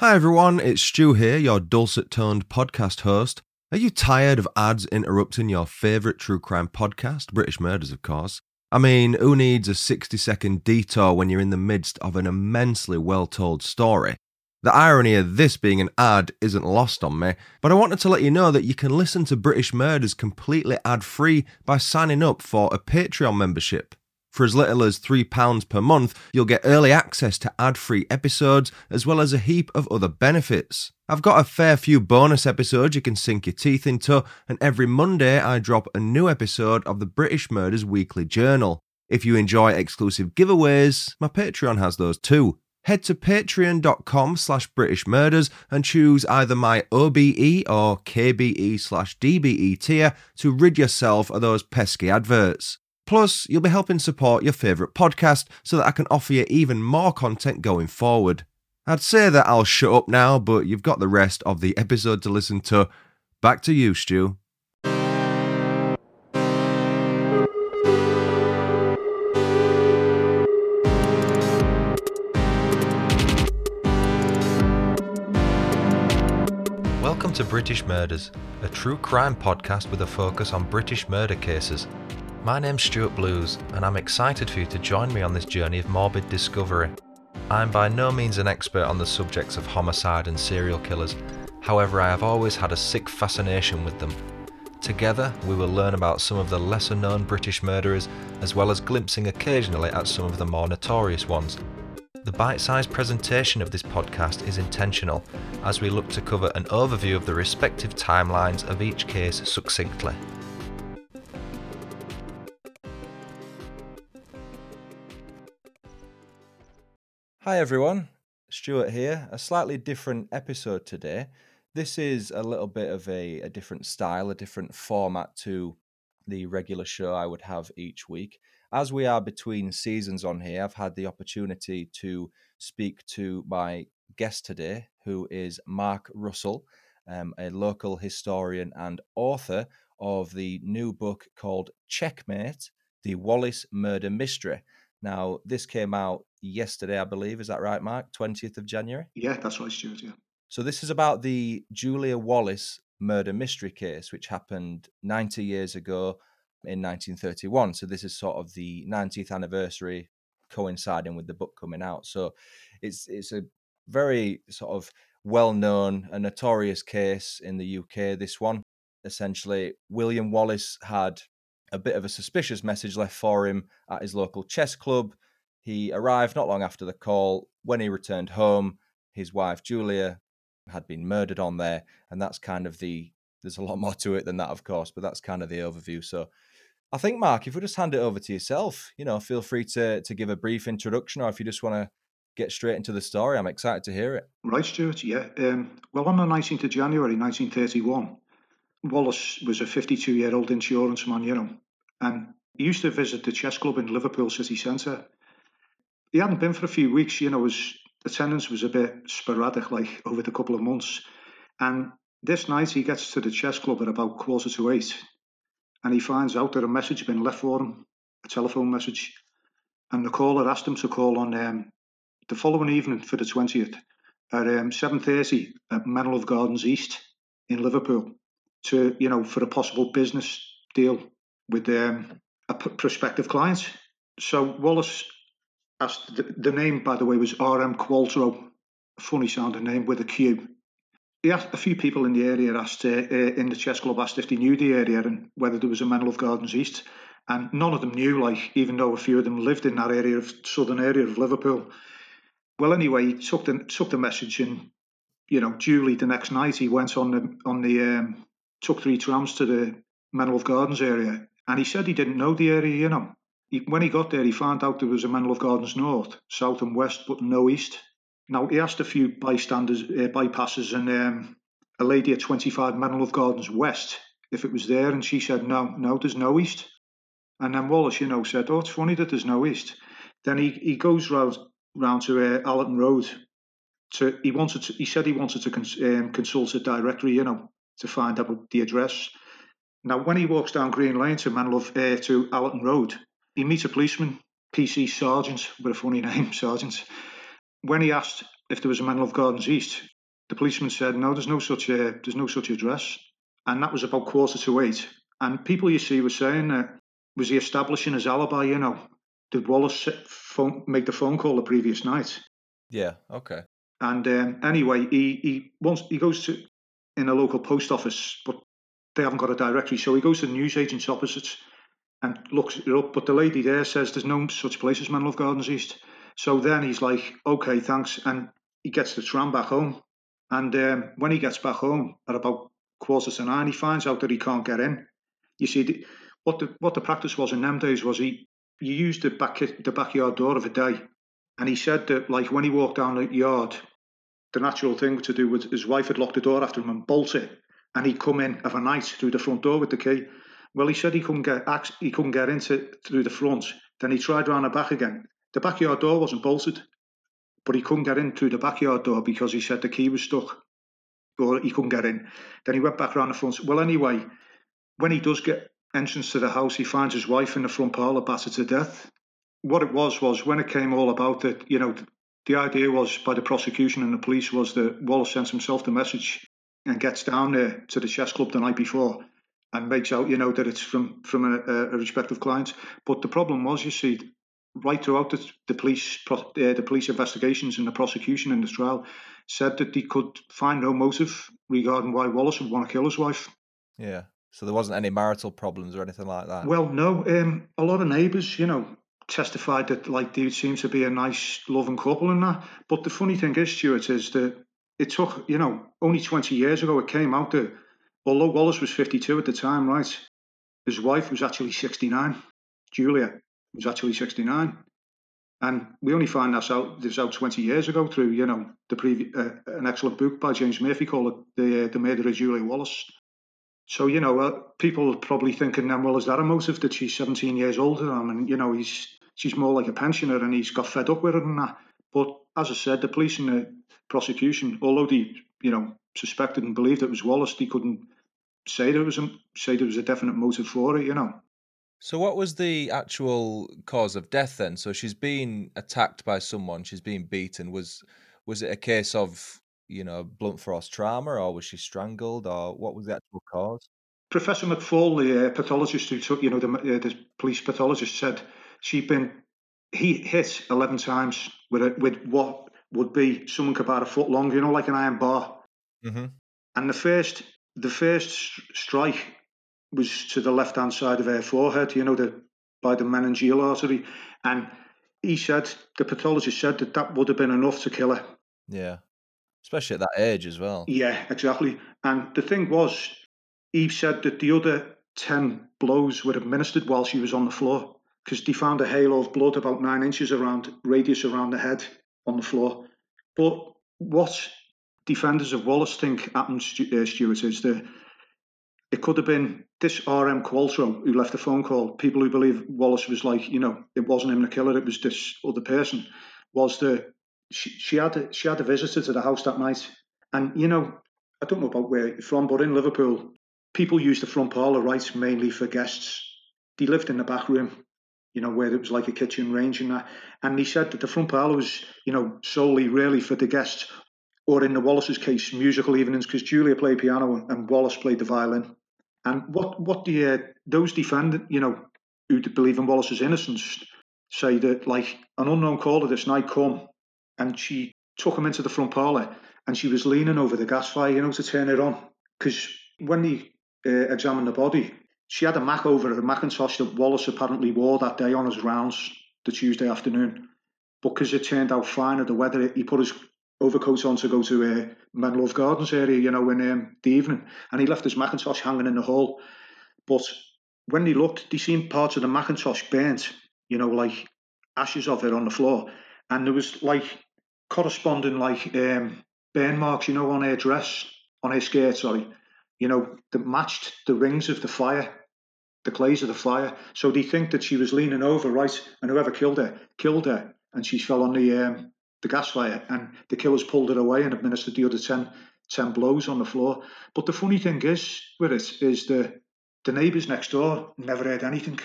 Hi everyone, it's Stu here, your dulcet-toned podcast host. Are you tired of ads interrupting your favourite true crime podcast, British Murders of course? I mean, who needs a 60-second detour when you're in the midst of an immensely well-told story? The irony of this being an ad isn't lost on me, but I wanted to let you know that you can listen to British Murders completely ad-free by signing up for a Patreon membership. For as little as £3 per month, you'll get early access to ad-free episodes, as well as a heap of other benefits. I've got a fair few bonus episodes you can sink your teeth into, and every Monday I drop a new episode of the British Murders Weekly Journal. If you enjoy exclusive giveaways, my Patreon has those too. Head to patreon.com/British Murders and choose either my OBE or KBE/DBE tier to rid yourself of those pesky adverts. Plus, you'll be helping support your favourite podcast so that I can offer you even more content going forward. I'd say that I'll shut up now, but you've got the rest of the episode to listen to. Back to you, Stu. Welcome to British Murders, a true crime podcast with a focus on British murder cases. My name's Stuart Blues, and I'm excited for you to join me on this journey of morbid discovery. I'm by no means an expert on the subjects of homicide and serial killers, however I have always had a sick fascination with them. Together we will learn about some of the lesser known British murderers, as well as glimpsing occasionally at some of the more notorious ones. The bite-sized presentation of this podcast is intentional, as we look to cover an overview of the respective timelines of each case succinctly. Hi everyone, Stuart here. A slightly different episode today. This is a little bit of a different style, a different format to the regular show I would have each week. As we are between seasons on here, I've had the opportunity to speak to my guest today, who is Mark Russell, a local historian and author of the new book called Checkmate: The Wallace Murder Mystery. Now, this came out yesterday, I believe. Is that right, Mark? 20th of January? Yeah, that's right, Stuart, yeah. So this is about the Julia Wallace murder mystery case, which happened 90 years ago in 1931. So this is sort of the 90th anniversary coinciding with the book coming out. So it's a very sort of well-known and notorious case in the UK, this one. Essentially, William Wallace had a bit of a suspicious message left for him at his local chess club. He arrived not long after the call. When he returned home, his wife Julia had been murdered on there, and that's kind of the, there's a lot more to it than that, of course, but that's kind of the overview. So I think, Mark, if we just hand it over to yourself, you know, feel free to give a brief introduction, or if you just want to get straight into the story, I'm excited to hear it. Right, Stuart, yeah. Well, on the 19th of January 1931, Wallace was a 52-year-old insurance man, you know, and he used to visit the chess club in Liverpool city centre. He hadn't been for a few weeks, you know, his attendance was a bit sporadic, like over the couple of months. And this night he gets to the chess club at about 7:45, and he finds out that a message had been left for him, a telephone message. And the caller asked him to call on the following evening for the 20th at 7:30 at Menlove Gardens East in Liverpool, to, you know, for a possible business deal with a prospective client. So Wallace asked, the name, by the way, was R.M. Qualtrough, a funny sounding name with a Q. He asked a few people in the area, in the chess club, asked if they knew the area and whether there was a Menlove Gardens East, and none of them knew, like, even though a few of them lived in that area of southern area of Liverpool. Well, anyway, he took the message, and, you know, duly the next night he went took 3 trams to the Menlove Gardens area, and he said he didn't know the area, you know. When he got there, he found out there was a Menlove Gardens north, south and west, but no east. Now, he asked a few bystanders, bypassers, and a lady at 25 Menlove Gardens west if it was there, and she said, no, there's no east. And then Wallace, you know, said, oh, it's funny that there's no east. Then he goes round to Allerton Road. He said he wanted to consult a directory, you know, to find out the address. Now, when he walks down Green Lane to Allerton Road, he meets a policeman, PC Sergeant, with a funny name, Sergeant. When he asked if there was a Menlove Gardens East. The policeman said, no, there's no such address. And that was about 7:45. And people, you see, were saying that, was he establishing his alibi, you know? Did Wallace make the phone call the previous night? Yeah, okay. And anyway, he goes to in a local post office, but they haven't got a directory, so he goes to the newsagent's opposite and looks it up. But the lady there says there's no such place as Menlove Gardens East. So then he's like, okay, thanks. And he gets the tram back home. And when he gets back home at about 8:45, he finds out that he can't get in. You see, what the practice was in them days was he used the backyard door of a day. And he said that, like, when he walked down the yard, the natural thing to do was his wife had locked the door after him and bolted, and he'd come in of a night through the front door with the key. Well, he said he couldn't get into through the front. Then he tried round the back again. The backyard door wasn't bolted, but he couldn't get in through the backyard door because he said the key was stuck, or he couldn't get in. Then he went back round the front. Well, anyway, when he does get entrance to the house, he finds his wife in the front parlour battered to death. What it was when it came all about that, you know, the idea was by the prosecution and the police was that Wallace sends himself the message and gets down there to the chess club the night before and makes out, you know, that it's from a respective client. But the problem was, you see, right throughout the police investigations and the prosecution and the trial said that they could find no motive regarding why Wallace would want to kill his wife. Yeah, so there wasn't any marital problems or anything like that? Well, no. A lot of neighbours, you know, testified that, like, they seemed to be a nice, loving couple and that. But the funny thing is, Stuart, is that it took, you know, only 20 years ago it came out that although Wallace was 52 at the time, right, his wife was actually 69. Julia was actually 69. And we only found this out 20 years ago through, you know, an excellent book by James Murphy called The Murder of Julia Wallace. So, you know, people are probably thinking then, well, is that a motive that she's 17 years older and, you know, she's more like a pensioner and he's got fed up with her and that. But as I said, the police and the prosecution, although they, you know, suspected and believed it was Wallace, they couldn't say there was a definite motive for it, you know. So what was the actual cause of death then? So she's been attacked by someone, she's been beaten. Was it a case of, you know, blunt force trauma, or was she strangled, or what was the actual cause? Professor McFall, the pathologist who took, you know, the police pathologist, said he hit 11 times with what would be something about a foot long, you know, like an iron bar. Mm-hmm. And the first strike was to the left hand side of her forehead, you know, by the meningeal artery, and the pathologist said that would have been enough to kill her. Yeah. Especially at that age as well. Yeah, exactly. And the thing was, he said that the other 10 blows were administered while she was on the floor, because they found a halo of blood about 9 inches around the head on the floor. But what defenders of Wallace think happened, Stuart, is that it could have been this R.M. Qualtrough who left a phone call. People who believe Wallace was like, you know, it wasn't him the killer, it was this other person, was the... She had a visitor to the house that night. And, you know, I don't know about where you're from, but in Liverpool, people used the front parlour, right, mainly for guests. They lived in the back room, you know, where it was like a kitchen range and that. And they said that the front parlour was, you know, solely really for the guests, or in the Wallace's case, musical evenings, because Julia played piano and Wallace played the violin. And what those defendants, you know, who believe in Wallace's innocence, say that, like, an unknown caller this night come, and she took him into the front parlour and she was leaning over the gas fire, you know, to turn it on. Because when they examined the body, she had a Macintosh that Wallace apparently wore that day on his rounds, the Tuesday afternoon. But because it turned out fine at the weather, he put his overcoat on to go to Menlove Gardens area, you know, in the evening. And he left his Macintosh hanging in the hall. But when they looked, they seen parts of the Macintosh burnt, you know, like ashes of it on the floor. And there was, like, corresponding, like, burn marks, you know, on her skirt, you know, that matched the rings of the fire, the glaze of the fire. So they think that she was leaning over, right, and whoever killed her, and she fell on the gas fire, and the killers pulled her away and administered the other 10 blows on the floor. But the funny thing is, with it, is the neighbours next door never heard anything.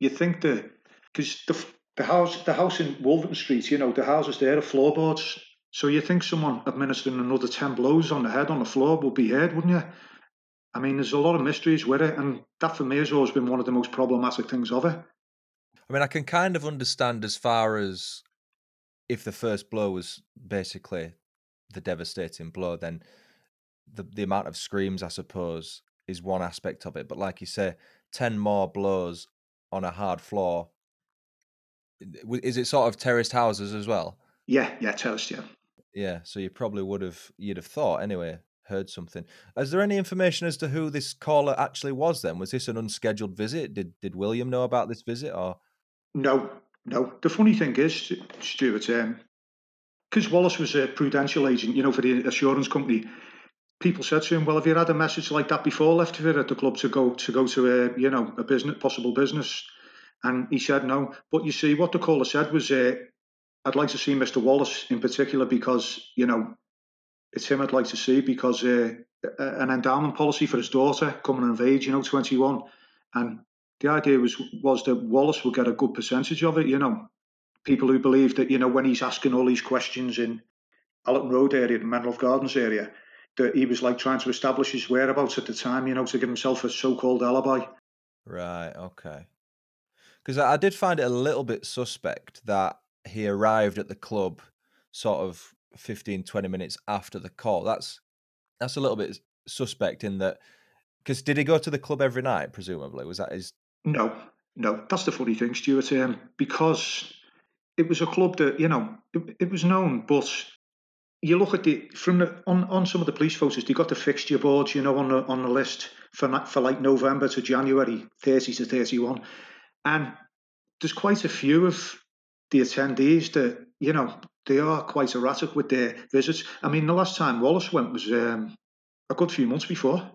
You think that, because the house in Wolverton Street, you know, the houses there are floorboards, So you think someone administering another 10 blows on the head on the floor would be heard, wouldn't you? I mean, there's a lot of mysteries with it, and that for me has always been one of the most problematic things of it. I mean, I can kind of understand as far as if the first blow was basically the devastating blow, then the amount of screams, I suppose, is one aspect of it. But like you say, 10 more blows on a hard floor. Is it sort of terraced houses as well? Yeah, terraced, yeah. Yeah, so you probably you'd have thought anyway, heard something. Is there any information as to who this caller actually was then? Was this an unscheduled visit? Did William know about this visit or? No. The funny thing is, Stuart, because Wallace was a prudential agent, for the assurance company, people said to him, well, have you had a message like that before left here at the club to go to a business, possible business? And he said no. But you see, what the caller said was, I'd like to see Mr. Wallace in particular because, it's him I'd like to see because an endowment policy for his daughter coming of age, 21. And the idea was that Wallace would get a good percentage of it, People who believe that, when he's asking all these questions in Allerton Road area, the Menlove Gardens area, that he was like trying to establish his whereabouts at the time, to give himself a so-called alibi. Right, okay. Because I did find it a little bit suspect that he arrived at the club sort of 15, 20 minutes after the call. That's a little bit suspect in that, because did he go to the club every night, presumably? Was that his... No. That's the funny thing, Stuart, because it was a club that, it was known, but... You look at on some of the police photos, they got the fixture boards, on the list for like November to January, 30 to 31. And there's quite a few of the attendees that, they are quite erratic with their visits. I mean, the last time Wallace went was a good few months before.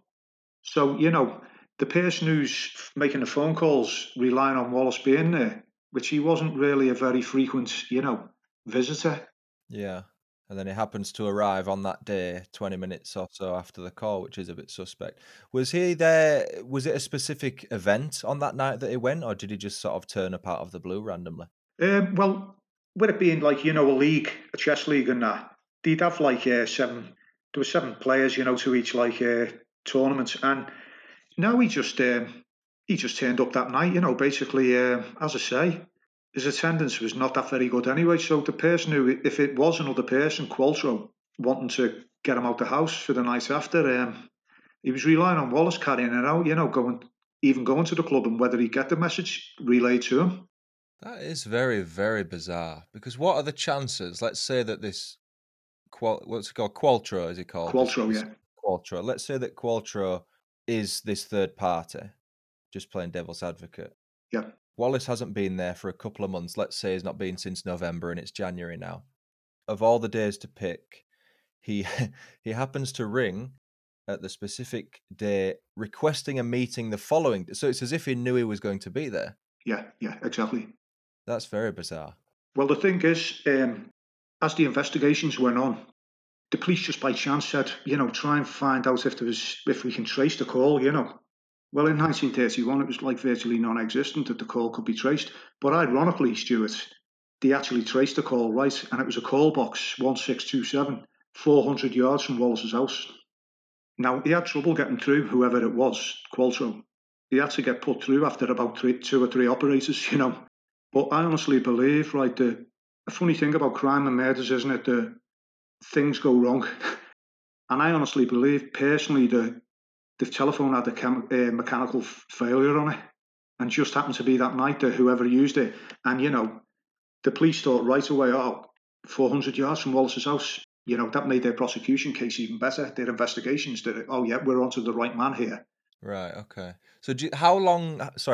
So, the person who's making the phone calls relying on Wallace being there, which he wasn't really a very frequent, visitor. Yeah. And then he happens to arrive on that day, 20 minutes or so after the call, which is a bit suspect. Was he there? Was it a specific event on that night that he went, or did he just sort of turn up out of the blue randomly? Well, with it being like, a league, a chess league and that, they'd have like there were seven players, to each like tournament. And now he just turned up that night, basically, as I say. His attendance was not that very good anyway, so the person who, if it was another person, Qualtrough, wanting to get him out the house for the night after, he was relying on Wallace carrying it out, going to the club and whether he'd get the message relayed to him. That is very, very bizarre, because what are the chances, let's say that this, Qualtrough, is he called? Qualtrough, yeah. Qualtrough. Let's say that Qualtrough is this third party, just playing devil's advocate. Yeah. Wallace hasn't been there for a couple of months. Let's say he's not been since November and it's January now. Of all the days to pick, he happens to ring at the specific day requesting a meeting the following day. So it's as if he knew he was going to be there. Yeah, exactly. That's very bizarre. Well, the thing is, as the investigations went on, the police just by chance said, try and find out if we can trace the call, Well, in 1931, it was like virtually non-existent that the call could be traced. But ironically, Stuart, they actually traced the call, right? And it was a call box, 1627, 400 yards from Wallace's house. Now, he had trouble getting through, whoever it was, Qualtrough. He had to get put through after about two or three operators, But I honestly believe, right, the funny thing about crime and murders, isn't it, that things go wrong. And I honestly believe, personally, that the telephone had a mechanical failure on it and just happened to be that night that whoever used it. And, the police thought right away, 400 yards from Wallace's house, that made their prosecution case even better. Their investigations did it. Oh, yeah, we're onto the right man here. Right, okay. So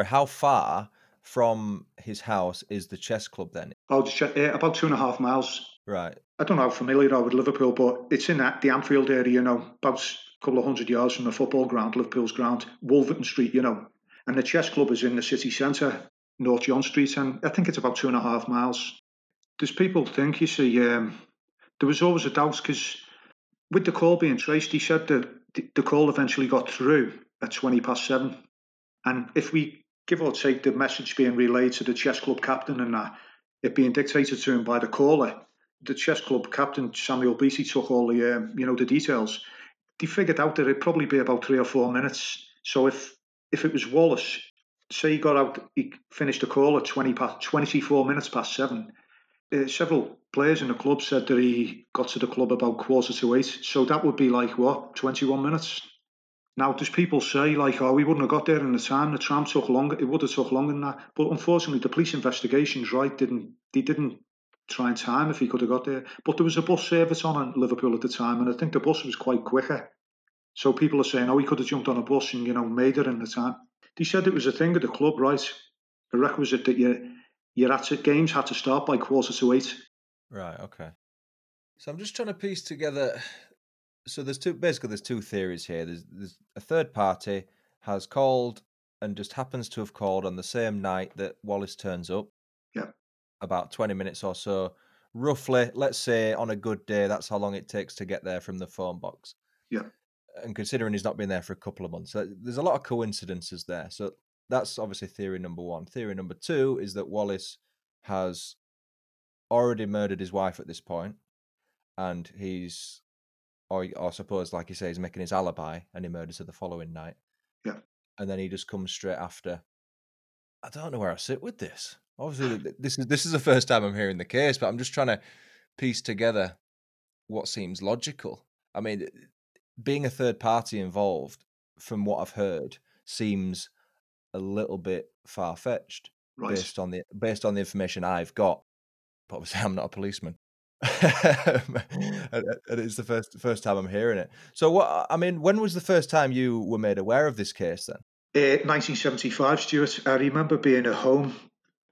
how far from his house is the chess club then? About 2.5 miles. Right. I don't know how familiar I am with Liverpool, but it's in the Anfield area, about... couple of hundred yards from the football ground, Liverpool's ground, Wolverton Street, And the chess club is in the city centre, North John Street, and I think it's about 2.5 miles. There's people think, you see, there was always a doubt because with the call being traced, he said that the call eventually got through at 7:20. And if we give or take the message being relayed to the chess club captain and that, it being dictated to him by the caller, the chess club captain, Samuel Beattie, took all the, the details. They figured out that it'd probably be about 3 or 4 minutes. So if it was Wallace, say he got out, he finished the call at 24 minutes past 7. Several players in the club said that he got to the club about 7:45. So that would be like, what, 21 minutes? Now, there's people say, like, oh, we wouldn't have got there in the time. The tram took longer. It would have took longer than that. But unfortunately, the police investigations, right, didn't try and time if he could have got there. But there was a bus service on in Liverpool at the time, and I think the bus was quite quicker. So people are saying, oh, he could have jumped on a bus and, made it in the time. They said it was a thing at the club, right, a requisite that games had to start by 7:45. Right, okay. So I'm just trying to piece together... So there's two theories here. There's a third party has called and just happens to have called on the same night that Wallace turns up. Yeah. About 20 minutes or so. Roughly, let's say on a good day, that's how long it takes to get there from the phone box. Yeah. And considering he's not been there for a couple of months, there's a lot of coincidences there. So that's obviously theory number one. Theory number two is that Wallace has already murdered his wife at this point, and he's... Or suppose, like you say, he's making his alibi and he murders her the following night. Yeah. And then he just comes straight after. I don't know where I sit with this. Obviously, this is the first time I'm hearing the case, but I'm just trying to piece together what seems logical. I mean, being a third party involved, from what I've heard, seems a little bit far-fetched, right, based on the information I've got. But obviously, I'm not a policeman. And it's the first time I'm hearing it. So when was the first time you were made aware of this case then? 1975, Stuart. I remember being at home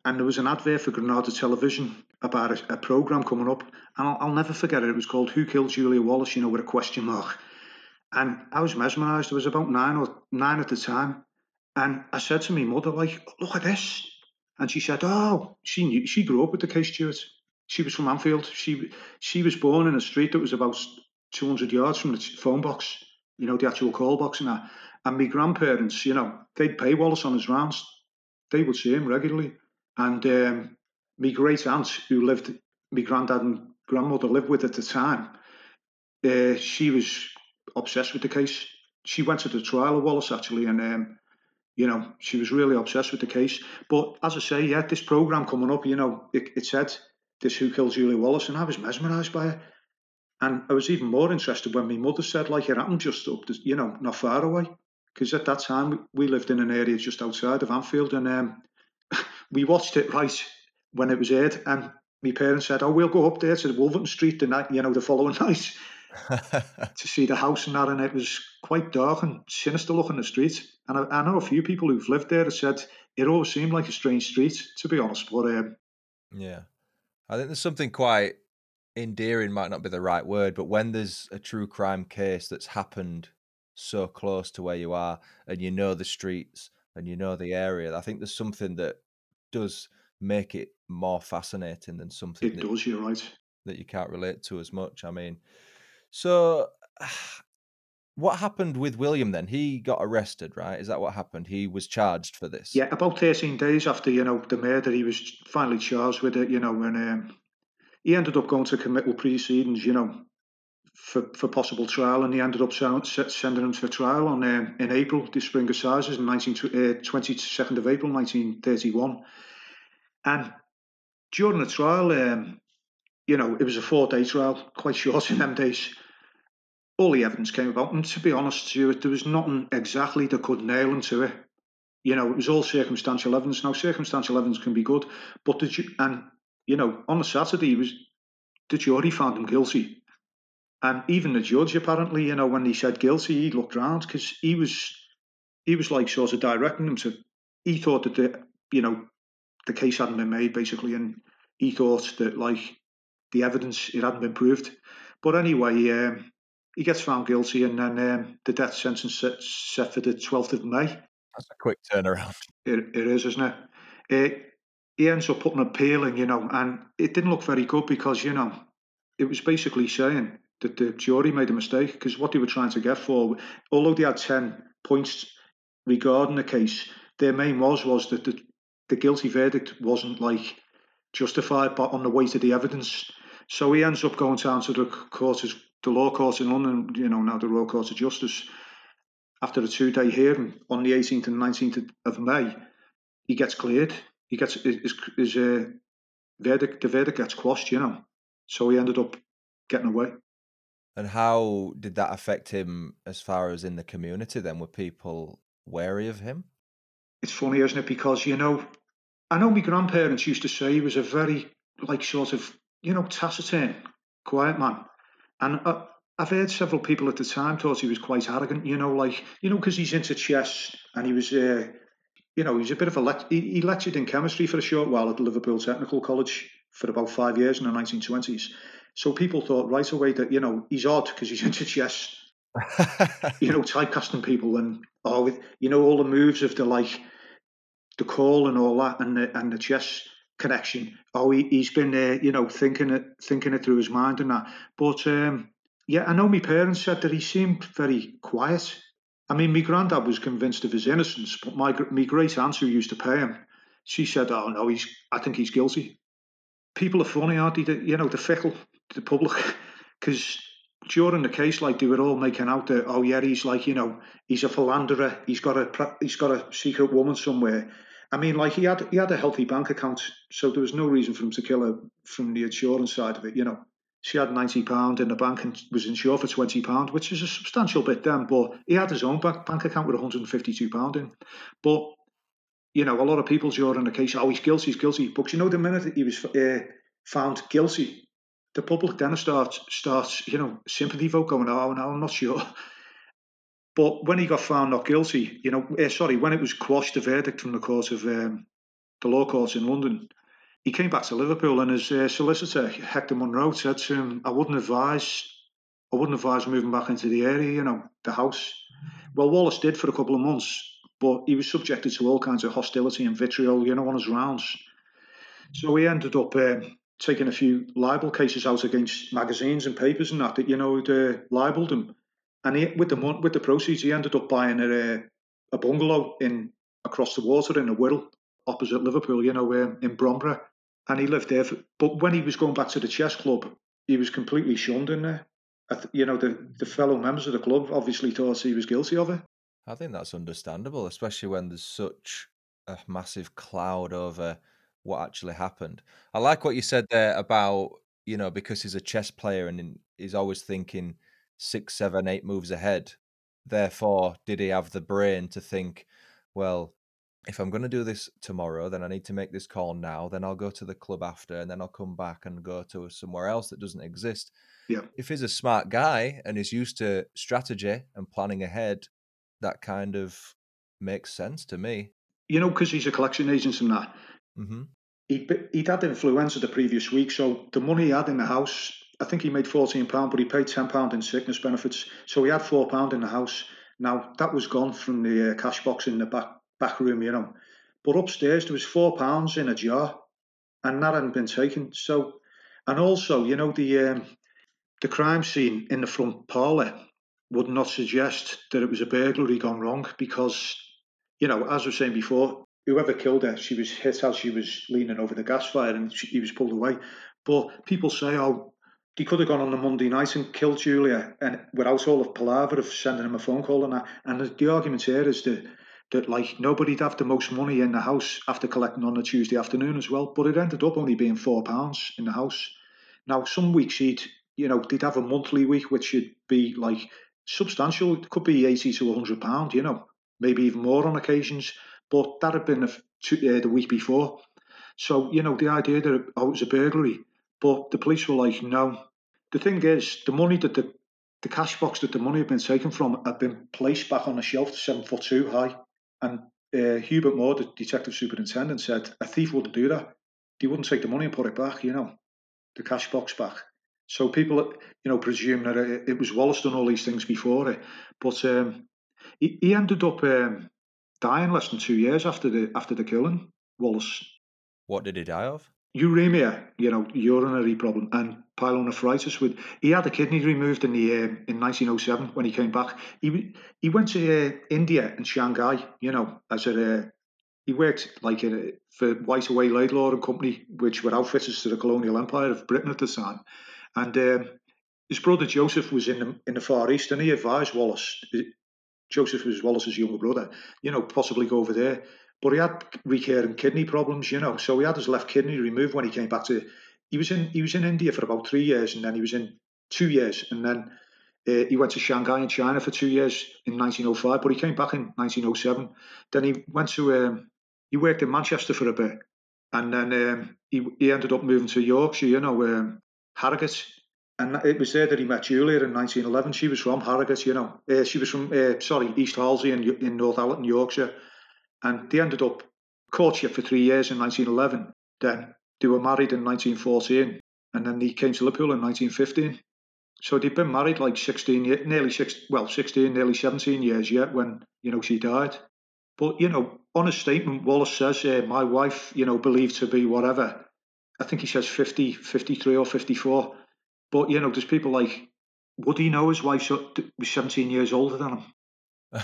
and there was an advert for Granada Television about a programme coming up, and I'll never forget it. It was called Who Killed Julia Wallace, with a question mark. And I was mesmerised. There was about nine at the time, and I said to my mother, like, look at this. And she said, oh, she grew up with the case, Stuart. She was from Anfield. She was born in a street that was about 200 yards from the phone box, the actual call box and that. And my grandparents, they'd pay Wallace on his rounds. They would see him regularly. And my great aunt, who my granddad and grandmother lived with at the time, she was obsessed with the case. She went to the trial of Wallace, actually, and... she was really obsessed with the case. But as I say, yeah, this programme coming up, it said... this Who Killed Julia Wallace, and I was mesmerised by it. And I was even more interested when my mother said, like, it happened just up, not far away. Because at that time, we lived in an area just outside of Anfield, and we watched it right when it was aired, and my parents said, oh, we'll go up there to the Wolverton Street the night, the following night to see the house and that, and it was quite dark and sinister looking, the street. And I know a few people who've lived there that said it always seemed like a strange street, to be honest, but... yeah. I think there's something quite endearing, might not be the right word, but when there's a true crime case that's happened so close to where you are and the streets and the area, I think there's something that does make it more fascinating than something it does, you're right, that you can't relate to as much. I mean, so what happened with William then? He got arrested, right? Is that what happened? He was charged for this? Yeah, about 13 days after, the murder, he was finally charged with it, and he ended up going to committal proceedings, for possible trial, and he ended up sending him for trial in April, the Spring Assizes, on 22nd of April, 1931. And during the trial, it was a 4-day trial, quite short in them days. All the evidence came about, and to be honest, Stuart, there was nothing exactly that could nail him to it. It was all circumstantial evidence. Now, circumstantial evidence can be good, but on the Saturday, the jury found him guilty, and even the judge apparently, when he said guilty, he looked round because he was like sort of directing him to. He thought that the case hadn't been made basically, and he thought that like the evidence it hadn't been proved, but anyway. He gets found guilty, and then the death sentence set for the 12th of May. That's a quick turnaround. It is, isn't it? He ends up putting an appeal in, and it didn't look very good because, it was basically saying that the jury made a mistake because what they were trying to get for, although they had 10 points regarding the case, their main was that the guilty verdict wasn't, like, justified but on the weight of the evidence. So he ends up going down to the law court in London, now the Royal Court of Justice. After a two-day hearing on the 18th and 19th of May, he gets cleared. He gets his verdict. The verdict gets quashed, So he ended up getting away. And how did that affect him as far as in the community then? Were people wary of him? It's funny, isn't it? Because, I know my grandparents used to say he was a very, taciturn, quiet man. And I've heard several people at the time thought he was quite arrogant, because he's into chess and he was, he's a bit of a he lectured in chemistry for a short while at the Liverpool Technical College for about 5 years in the 1920s. So people thought right away that, he's odd because he's into chess, typecasting people and, all the moves of the call and all that and the chess connection. Oh, he's been there, thinking it through his mind and that. But, I know my parents said that he seemed very quiet. I mean, my granddad was convinced of his innocence, but my great aunt who used to pay him, she said, oh, no, I think he's guilty. People are funny, aren't they? They're fickle, the public, because during the case, they were all making out that, oh yeah, he's he's a philanderer, he's got a secret woman somewhere. I mean, he had a healthy bank account, so there was no reason for him to kill her from the insurance side of it. She had £90 in the bank and was insured for £20, which is a substantial bit then. But he had his own bank account with £152 in, but. A lot of people during the case, oh, he's guilty. But the minute he was found guilty, the public then starts, sympathy vote going, oh, no, I'm not sure. But when he got found not guilty, when it was quashed, the verdict from the court of the law courts in London, he came back to Liverpool and his solicitor, Hector Monroe, said to him, I wouldn't advise moving back into the area, the house. Well, Wallace did for a couple of months. But he was subjected to all kinds of hostility and vitriol, on his rounds. So he ended up taking a few libel cases out against magazines and papers and that, had libelled him. And with the proceeds, he ended up buying a bungalow across the water in a Wirral, opposite Liverpool, in Bromborough. And he lived there. But when he was going back to the chess club, he was completely shunned in there. The fellow members of the club obviously thought he was guilty of it. I think that's understandable, especially when there's such a massive cloud over what actually happened. I like what you said there about, because he's a chess player and he's always thinking 6, 7, 8 moves ahead. Therefore, did he have the brain to think, well, if I'm going to do this tomorrow, then I need to make this call now, then I'll go to the club after, and then I'll come back and go to somewhere else that doesn't exist. Yeah. If he's a smart guy and is used to strategy and planning ahead, that kind of makes sense to me. Because he's a collection agent and that. Mm-hmm. He'd had influenza the previous week, so the money he had in the house, I think he made £14, but he paid £10 in sickness benefits. So he had £4 in the house. Now, that was gone from the cash box in the back room, But upstairs, there was £4 in a jar, and that hadn't been taken. So, and also, the crime scene in the front parlour would not suggest that it was a burglary gone wrong because, as I was saying before, whoever killed her, she was hit as she was leaning over the gas fire and he was pulled away. But people say, oh, he could have gone on the Monday night and killed Julia and without all the palaver of sending him a phone call and that. And the argument here is that nobody'd have the most money in the house after collecting on a Tuesday afternoon as well. But it ended up only being £4 in the house. Now, some weeks they'd have a monthly week, which would be substantial. It could be £80 to £100, maybe even more on occasions, but that had been the week before. So, the idea that it was a burglary, but the police were like, no. The thing is, the money that the cash box that the money had been taken from had been placed back on a shelf 7'2" high. And Hubert Moore, the detective superintendent, said a thief wouldn't do that. He wouldn't take the money and put it back, the cash box back. So people, presume that it was Wallace done all these things before it, but he ended up dying less than 2 years after the killing, Wallace. What did he die of? Uremia, urinary problem, and pyelonephritis. He had a kidney removed in 1907 when he came back. He went to India and Shanghai, as a He worked for Whiteaway Laidlaw and Company, which were outfitters to the colonial empire of Britain at the time. And his brother Joseph was in the Far East, and he advised Wallace. Joseph was Wallace's younger brother, possibly go over there. But he had recurring kidney problems, so he had his left kidney removed when he came back to. He was in India for about 3 years, and then he was in 2 years, and then he went to Shanghai in China for 2 years in 1905, but he came back in 1907. Then he went to he worked in Manchester for a bit, and then he ended up moving to Yorkshire, Harrogate, and it was there that he met Julia in 1911. She was from Harrogate, she was from East Halsey in North Allerton, Yorkshire, and they ended up courtship for 3 years in 1911. Then they were married in 1914, and then they came to Liverpool in 1915. So they'd been married 16, nearly 17 years yet when, she died. But, on his statement, Wallace says, my wife, believed to be whatever. I think he says 50, 53 or 54. But, there's people would he know his wife was 17 years older than him?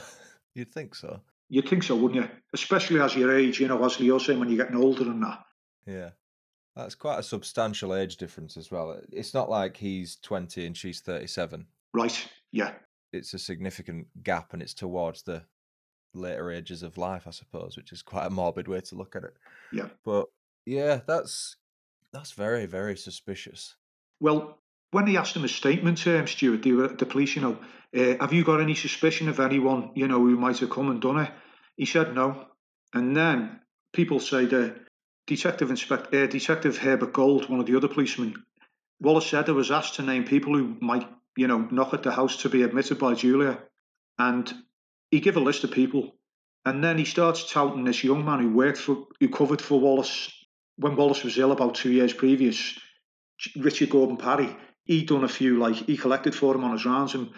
You'd think so. You'd think so, wouldn't you? Especially as your age, as you're saying, when you're getting older and that. Yeah. That's quite a substantial age difference as well. It's not like he's 20 and she's 37. Right, yeah. It's a significant gap, and it's towards the later ages of life, I suppose, which is quite a morbid way to look at it. Yeah. But, yeah, that's very, very suspicious. Well, when he asked him his statement, Stuart, the police, have you got any suspicion of anyone, who might have come and done it? He said no. And then people say that Detective Herbert Gold, one of the other policemen, Wallace said I was asked to name people who might, knock at the house to be admitted by Julia. And he gave a list of people. And then he starts touting this young man who covered for Wallace when Wallace was ill about 2 years previous, Richard Gordon Parry. He'd done a few, he collected for him on his rounds. And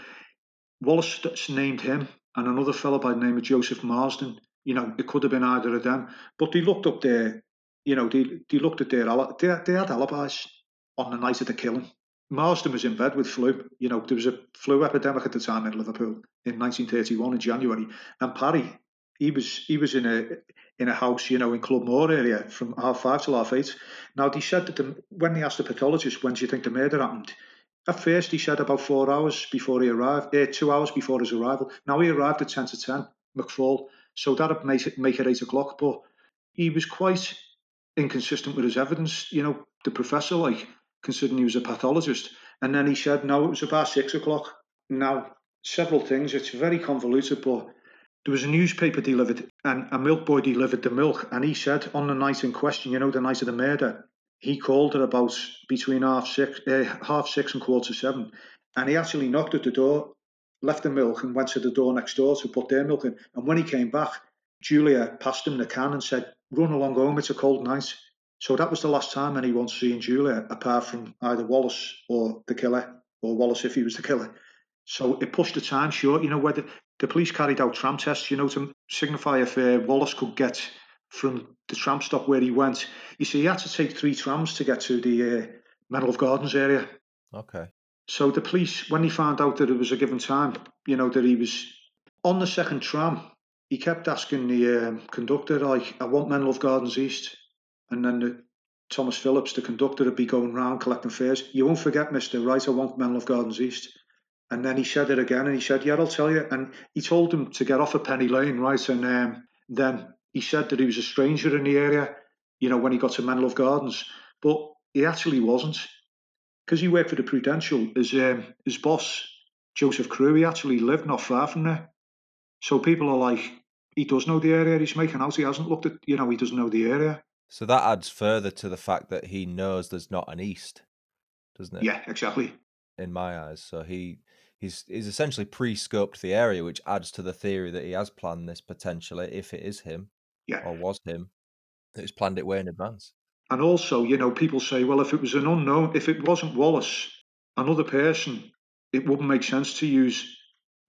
Wallace named him and another fellow by the name of Joseph Marsden. It could have been either of them. But they looked up there. They looked at they had alibis on the night of the killing. Marsden was in bed with flu. There was a flu epidemic at the time in Liverpool in 1931 in January. And Parry, he was in a house, in Clubmoor area from 5:30 till 8:30. Now they said that when they asked the pathologist, when do you think the murder happened? At first he said about 4 hours before he arrived, 2 hours before his arrival. Now he arrived at 10 to 10, McFall. So that'd make it 8 o'clock. But he was quite inconsistent with his evidence, the professor, considering he was a pathologist. And then he said, no, it was about 6 o'clock. Now, several things, it's very convoluted, but there was a newspaper delivered and a milk boy delivered the milk. And he said on the night in question, the night of the murder, he called at about between half six and 6:45. And he actually knocked at the door, left the milk and went to the door next door to put their milk in. And when he came back, Julia passed him the can and said, run along home, it's a cold night. So that was the last time anyone's seen Julia, apart from either Wallace or the killer, or Wallace if he was the killer. So it pushed the time short, whether the police carried out tram tests, to signify if Wallace could get from the tram stop where he went. You see, he had to take 3 trams to get to the Menlove Gardens area. Okay. So the police, when they found out that it was a given time, that he was on the second tram, he kept asking the conductor, I want Menlove Gardens East. And then Thomas Phillips, the conductor, would be going round collecting fares. You won't forget, mister, right, I want Menlove Gardens East. And then he said it again, and he said, yeah, I'll tell you. And he told him to get off at Penny Lane, right? And then he said that he was a stranger in the area, when he got to Menlove Gardens. But he actually wasn't. Because he worked for the Prudential, his boss, Joseph Crewe, he actually lived not far from there. So people are he does know the area he's making out. He hasn't looked at, he doesn't know the area. So that adds further to the fact that he knows there's not an east, doesn't it? Yeah, exactly. In my eyes. So he's essentially pre-scoped the area, which adds to the theory that he has planned this potentially, if it is him, or was him, that he's planned it way in advance. And also, people say, well, if it was an unknown, if it wasn't Wallace, another person, it wouldn't make sense to use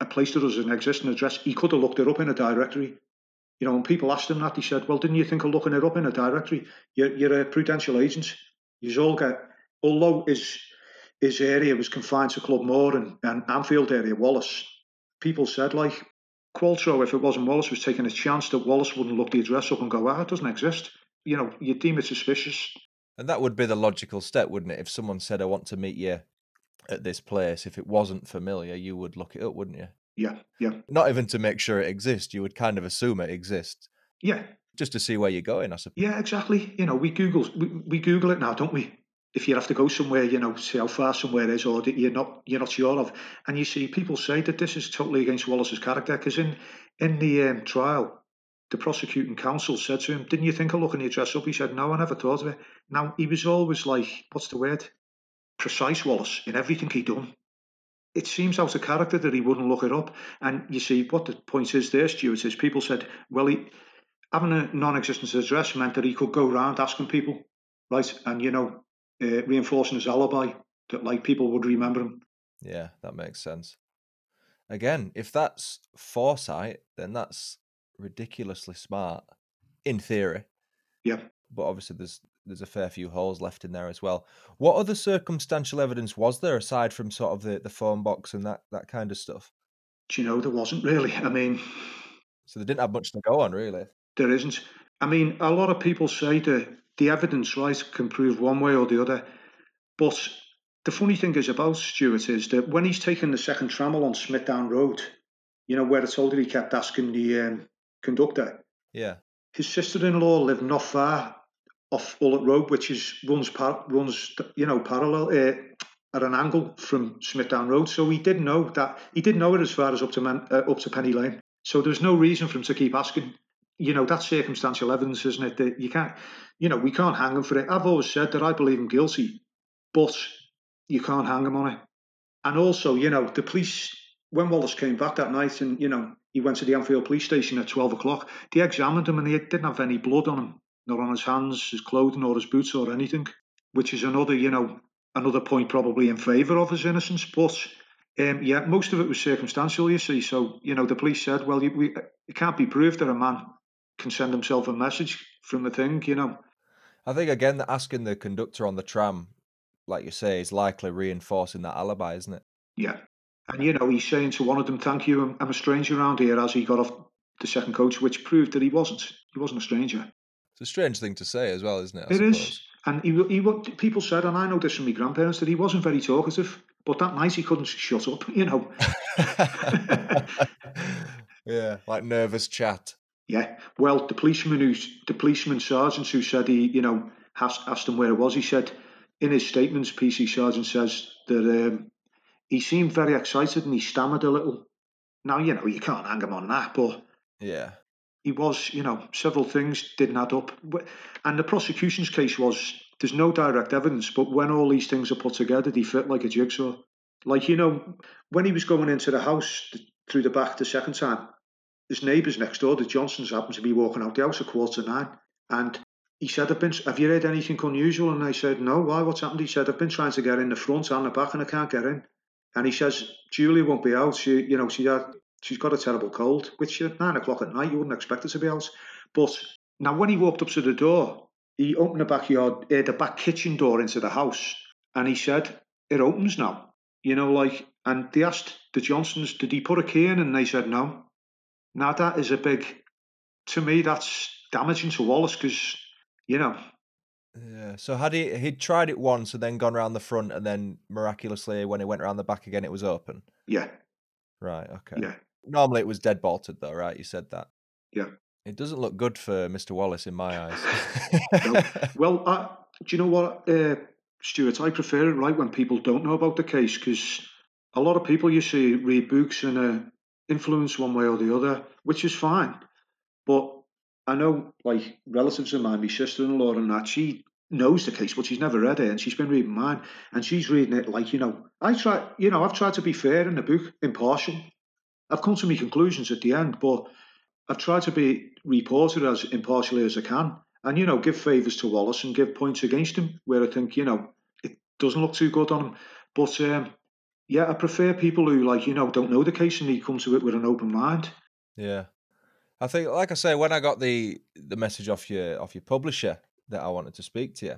a place that doesn't exist, an address. He could have looked it up in a directory. And people asked him that. He said, well, didn't you think of looking it up in a directory? You're a Prudential agent. Although his area was confined to Clubmoor and Anfield area, Wallace, people said, Qualtrough, if it wasn't Wallace, was taking a chance that Wallace wouldn't look the address up and go, ah, it doesn't exist. You know, you'd deem it suspicious. And that would be the logical step, wouldn't it? If someone said, I want to meet you at this place, if it wasn't familiar, you would look it up, wouldn't you? Yeah, yeah. Not even to make sure it exists. You would kind of assume it exists. Yeah. Just to see where you're going, I suppose. Yeah, exactly. You know, we Google it now, don't we? If you have to go somewhere, you know, see how far somewhere is or that you're not sure of. And you see people say that this is totally against Wallace's character because in the trial, the prosecuting counsel said to him, didn't you think of looking the address up? He said, no, I never thought of it. Now, he was always like, what's the word? Precise Wallace in everything he done. It seems out of character that he wouldn't look it up. And you see, what the point is there, Stuart, is people said, well, he having a non-existent address meant that he could go around asking people, right? And, you know, reinforcing his alibi that, like, people would remember him. Yeah, that makes sense. Again, if that's foresight, then that's ridiculously smart in theory. Yeah. But obviously there's a fair few holes left in there as well. What other circumstantial evidence was there aside from sort of the phone box and that kind of stuff? Do you know, there wasn't really. I mean... So they didn't have much to go on, really. There isn't. I mean, a lot of people say that the evidence, right, can prove one way or the other. But the funny thing is about Stuart is that when he's taking the second tram along Smithdown Road, you know, where it's told that he kept asking the conductor. Yeah. His sister-in-law lived not far off Ullett Road, which is runs you know, parallel at an angle from Smithdown Road. So he did know that. He did know it as far as up to Penny Lane. So there was no reason for him to keep asking. You know, that's circumstantial evidence, isn't it? That you can't, you know, we can't hang him for it. I've always said that I believe him guilty, but you can't hang him on it. And also, you know, the police, when Wallace came back that night and, you know, he went to the Anfield police station at 12 o'clock, they examined him and they didn't have any blood on him, not on his hands, his clothing or his boots or anything, which is another, you know, another point probably in favour of his innocence. But yeah, most of it was circumstantial, you see. So, you know, the police said, well, it can't be proved that a man can send himself a message from a thing, you know. I think, again, that asking the conductor on the tram, like you say, is likely reinforcing that alibi, isn't it? Yeah. And, you know, he's saying to one of them, thank you, I'm a stranger around here, as he got off the second coach, which proved that he wasn't. He wasn't a stranger. It's a strange thing to say as well, isn't it? It is. And he people said, and I know this from my grandparents, that he wasn't very talkative, but that night he couldn't shut up, you know. Yeah, like nervous chat. Yeah, well, the policeman sergeant who said he, you know, asked him where it was, he said in his statements, PC Sergeant says that he seemed very excited and he stammered a little. Now, you know, you can't hang him on that, but yeah, he was, you know, several things didn't add up. And the prosecution's case was there's no direct evidence, but when all these things are put together, they fit like a jigsaw. Like, you know, when he was going into the house through the back the second time, his neighbours next door, the Johnsons, happened to be walking out the house at 9:15. And he said, have you heard anything unusual? And they said, no, why? What's happened? He said, I've been trying to get in the front and the back and I can't get in. And he says, Julia won't be out. She, you know, she's got a terrible cold, which at 9:00 at night, you wouldn't expect her to be out. But now when he walked up to the door, he opened the back kitchen door into the house. And he said, it opens now. You know, like, and they asked the Johnsons, did he put a key in? And they said, no. Now, that is to me, that's damaging to Wallace because, you know. Yeah, so had he'd tried it once and then gone around the front and then miraculously when he went around the back again, it was open? Yeah. Right, okay. Yeah. Normally it was deadbolted though, right? You said that. Yeah. It doesn't look good for Mr. Wallace in my eyes. Well, do you know what, Stuart? I prefer it, right, when people don't know about the case because a lot of people, you see, read books and... influence one way or the other, which is fine. But I know, like, relatives of mine, my sister-in-law and that, she knows the case, but she's never read it, and she's been reading mine, and she's reading it like, you know, I've tried to be fair in the book, impartial. I've come to my conclusions at the end, but I've tried to be reported as impartially as I can, and, you know, give favours to Wallace and give points against him, where I think, you know, it doesn't look too good on him. But, yeah, I prefer people who, like, you know, don't know the case and they come to it with an open mind. Yeah. I think, like I say, when I got the message off your publisher that I wanted to speak to you,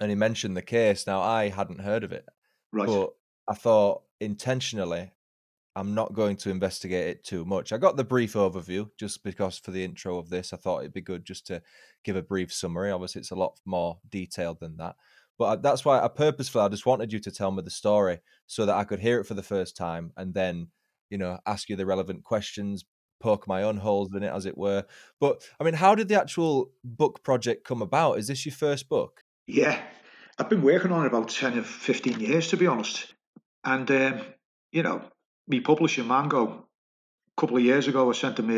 and he mentioned the case, now I hadn't heard of it. Right. But I thought intentionally I'm not going to investigate it too much. I got the brief overview just because for the intro of this, I thought it'd be good just to give a brief summary. Obviously, it's a lot more detailed than that. But that's why I purposefully, I just wanted you to tell me the story so that I could hear it for the first time and then, you know, ask you the relevant questions, poke my own holes in it, as it were. But, I mean, how did the actual book project come about? Is this your first book? Yeah, I've been working on it about 10 or 15 years, to be honest. And, you know, me publisher, Mango, a couple of years ago, I sent him,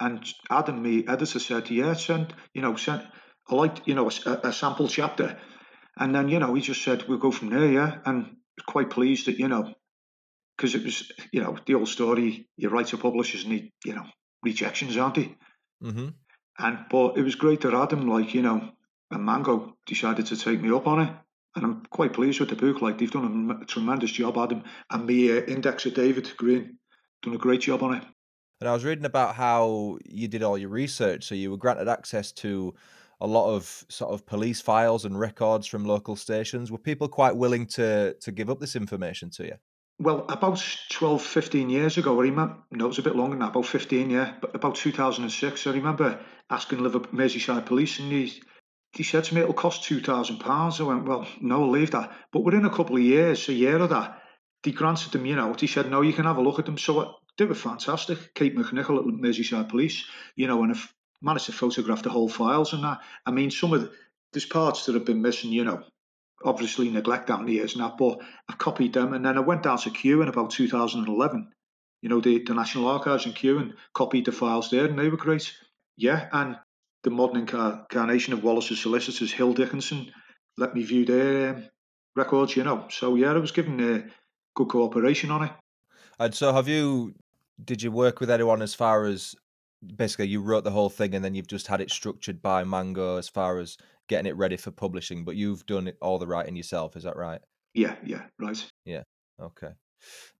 and Adam, my editor, said, yeah, send I liked, a sample chapter. And then, he just said, we'll go from there, yeah. And I was quite pleased that, because it was, the old story, you write to publishers and they, rejections, aren't they? Mm-hmm. But it was great that Adam, and Mango decided to take me up on it. And I'm quite pleased with the book. They've done a tremendous job, Adam. And me, indexer David Green, done a great job on it. And I was reading about how you did all your research. So you were granted access to a lot of sort of police files and records from local stations. Were people quite willing to give up this information to you? Well, about 12, 15 years ago, I remember, no, it was a bit longer than that, about 15, yeah, but about 2006, I remember asking Liverpool Merseyside Police, and he said to me, it'll cost £2,000. I went, well, no, I'll leave that. But within a couple of years, a year of that, they granted them, he said, no, you can have a look at them. So they were fantastic. Kate McNichol at Merseyside Police, and if managed to photograph the whole files and that. I mean, some of there's parts that have been missing, obviously neglect down the years and that, but I've copied them. And then I went down to Kew in about 2011, the National Archives in Kew, and copied the files there, and they were great. Yeah, and the modern incarnation of Wallace's solicitors, Hill Dickinson, let me view their records, So, yeah, I was given good cooperation on it. And so did you work with anyone as far as, basically, you wrote the whole thing and then you've just had it structured by Mango as far as getting it ready for publishing, but you've done it all the writing yourself, is that right? Yeah, right. Yeah, okay.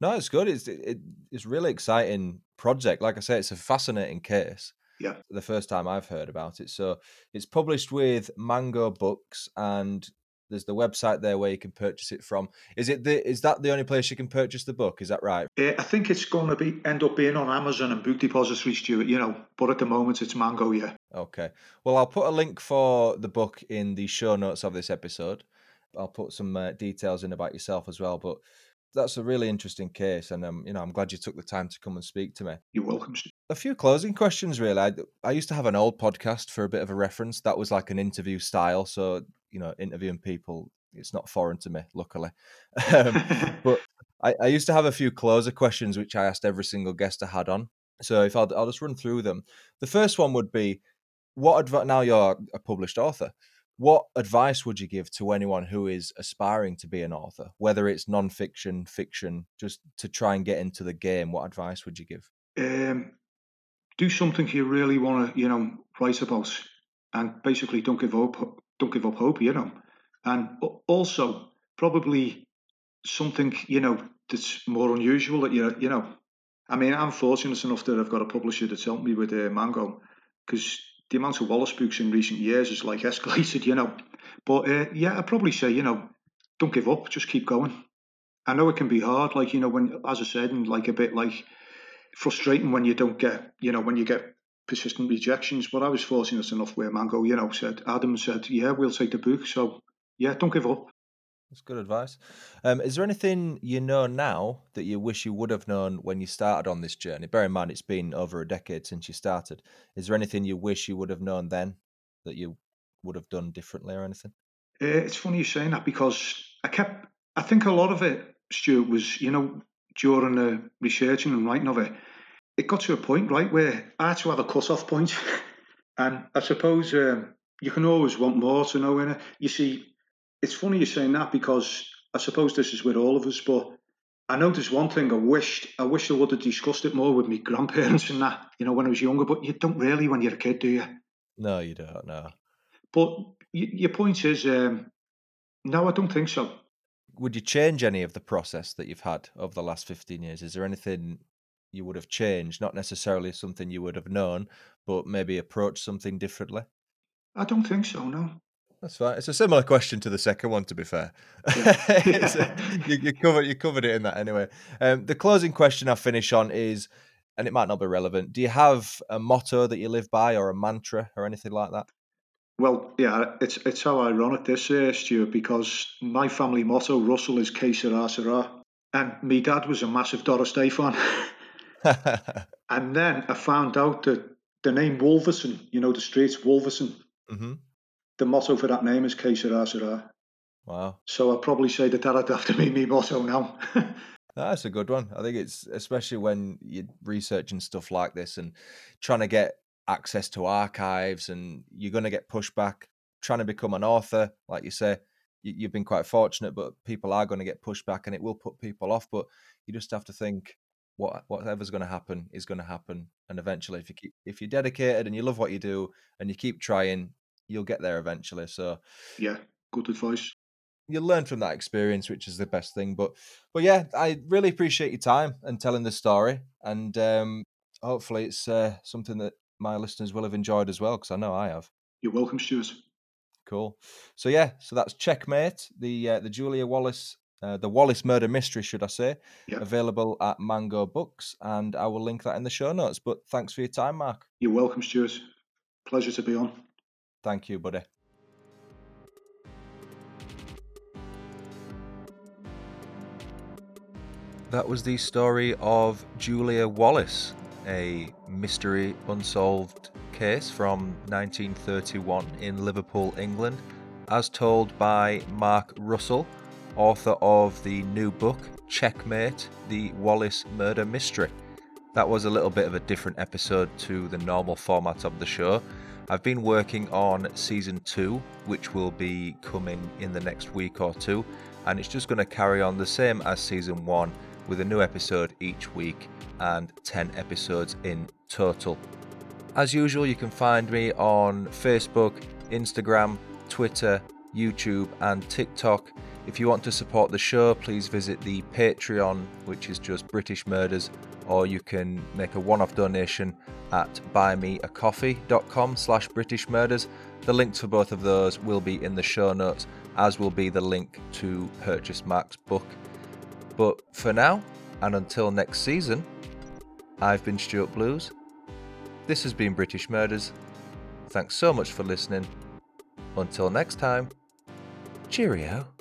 No, it's good. It's really exciting project. Like I say, it's a fascinating case. Yeah. The first time I've heard about it. So it's published with Mango Books, and there's the website there where you can purchase it from. Is that the only place you can purchase the book? Is that right? I think it's going to end up being on Amazon and Book Depository, Stuart, but at the moment it's Mango, yeah. Okay. Well, I'll put a link for the book in the show notes of this episode. I'll put some details in about yourself as well, but that's a really interesting case, and I'm glad you took the time to come and speak to me. You're welcome. A few closing questions, really. I used to have an old podcast for a bit of a reference. That was like an interview style, so interviewing people, it's not foreign to me, luckily. But I used to have a few closer questions, which I asked every single guest I had on. So if I'll just run through them. The first one would be, now you're a published author, what advice would you give to anyone who is aspiring to be an author, whether it's non-fiction, fiction, just to try and get into the game? What advice would you give? Do something you really want to, write about, and basically don't give up. Don't give up hope, and also probably something, that's more unusual that I mean, I'm fortunate enough that I've got a publisher that's helped me with Mango, because the amount of Wallace books in recent years has escalated, but I'd probably say, don't give up, just keep going. I know it can be hard, when, as I said, and a bit frustrating when you don't get, when you get persistent rejections, but I was fortunate enough where Mango, Adam said, yeah, we'll take the book. So yeah, don't give up. That's good advice. Is there anything now that you wish you would have known when you started on this journey? Bear in mind, it's been over a decade since you started. Is there anything you wish you would have known then that you would have done differently or anything? It's funny you saying that, because I think a lot of it, Stuart, was, during the researching and writing of it, it got to a point, right, where I had to have a cut-off point. And I suppose you can always want more to know, innit? You see, it's funny you're saying that, because I suppose this is with all of us, but I know there's one thing I wished I would have discussed it more with my grandparents and that, when I was younger, but you don't really when you're a kid, do you? No, you don't, no. But your point is, no, I don't think so. Would you change any of the process that you've had over the last 15 years? Is there anything you would have changed, not necessarily something you would have known, but maybe approach something differently? I don't think so, no. That's fine. It's a similar question to the second one, to be fair. You covered it in that anyway. The closing question I finish on is, and it might not be relevant, do you have a motto that you live by or a mantra or anything like that? Well, yeah, it's so ironic this, Stuart, because my family motto, Russell, is Que Sera, sera. And me dad was a massive Doris Day fan. And then I found out that the name Wolverton, you know, the street's Wolverton. Mm-hmm. The motto for that name is Que Sera, sera. Wow. So I'll probably say that that'd have to be me motto now. That's a good one. I think it's, especially when you're researching stuff like this and trying to get access to archives, and you're going to get pushback trying to become an author. Like you say, you've been quite fortunate, but people are going to get pushback and it will put people off. But you just have to think whatever's going to happen is going to happen. And eventually, if you're dedicated and you love what you do and you keep trying, you'll get there eventually. So yeah, good advice. You learn from that experience, which is the best thing. But yeah, I really appreciate your time and telling the story. And hopefully it's something that my listeners will have enjoyed as well, because I know I have. You're welcome, Stuart. Cool. So yeah, so that's Checkmate, the Julia Wallace, the Wallace Murder Mystery, should I say, yep. Available at Mango Books. And I will link that in the show notes. But thanks for your time, Mark. You're welcome, Stuart. Pleasure to be on. Thank you, buddy. That was the story of Julia Wallace, a mystery unsolved case from 1931 in Liverpool, England, as told by Mark Russell, author of the new book, Checkmate: The Wallace Murder Mystery. That was a little bit of a different episode to the normal format of the show. I've been working on season 2, which will be coming in the next week or two, and it's just going to carry on the same as season 1 with a new episode each week and 10 episodes in total. As usual, you can find me on Facebook, Instagram, Twitter, YouTube and TikTok. If you want to support the show, please visit the Patreon, which is just British Murders, or you can make a one-off donation at buymeacoffee.com/British Murders. The links for both of those will be in the show notes, as will be the link to purchase Mark's book. But for now, and until next season, I've been Stuart Blues. This has been British Murders. Thanks so much for listening. Until next time, cheerio.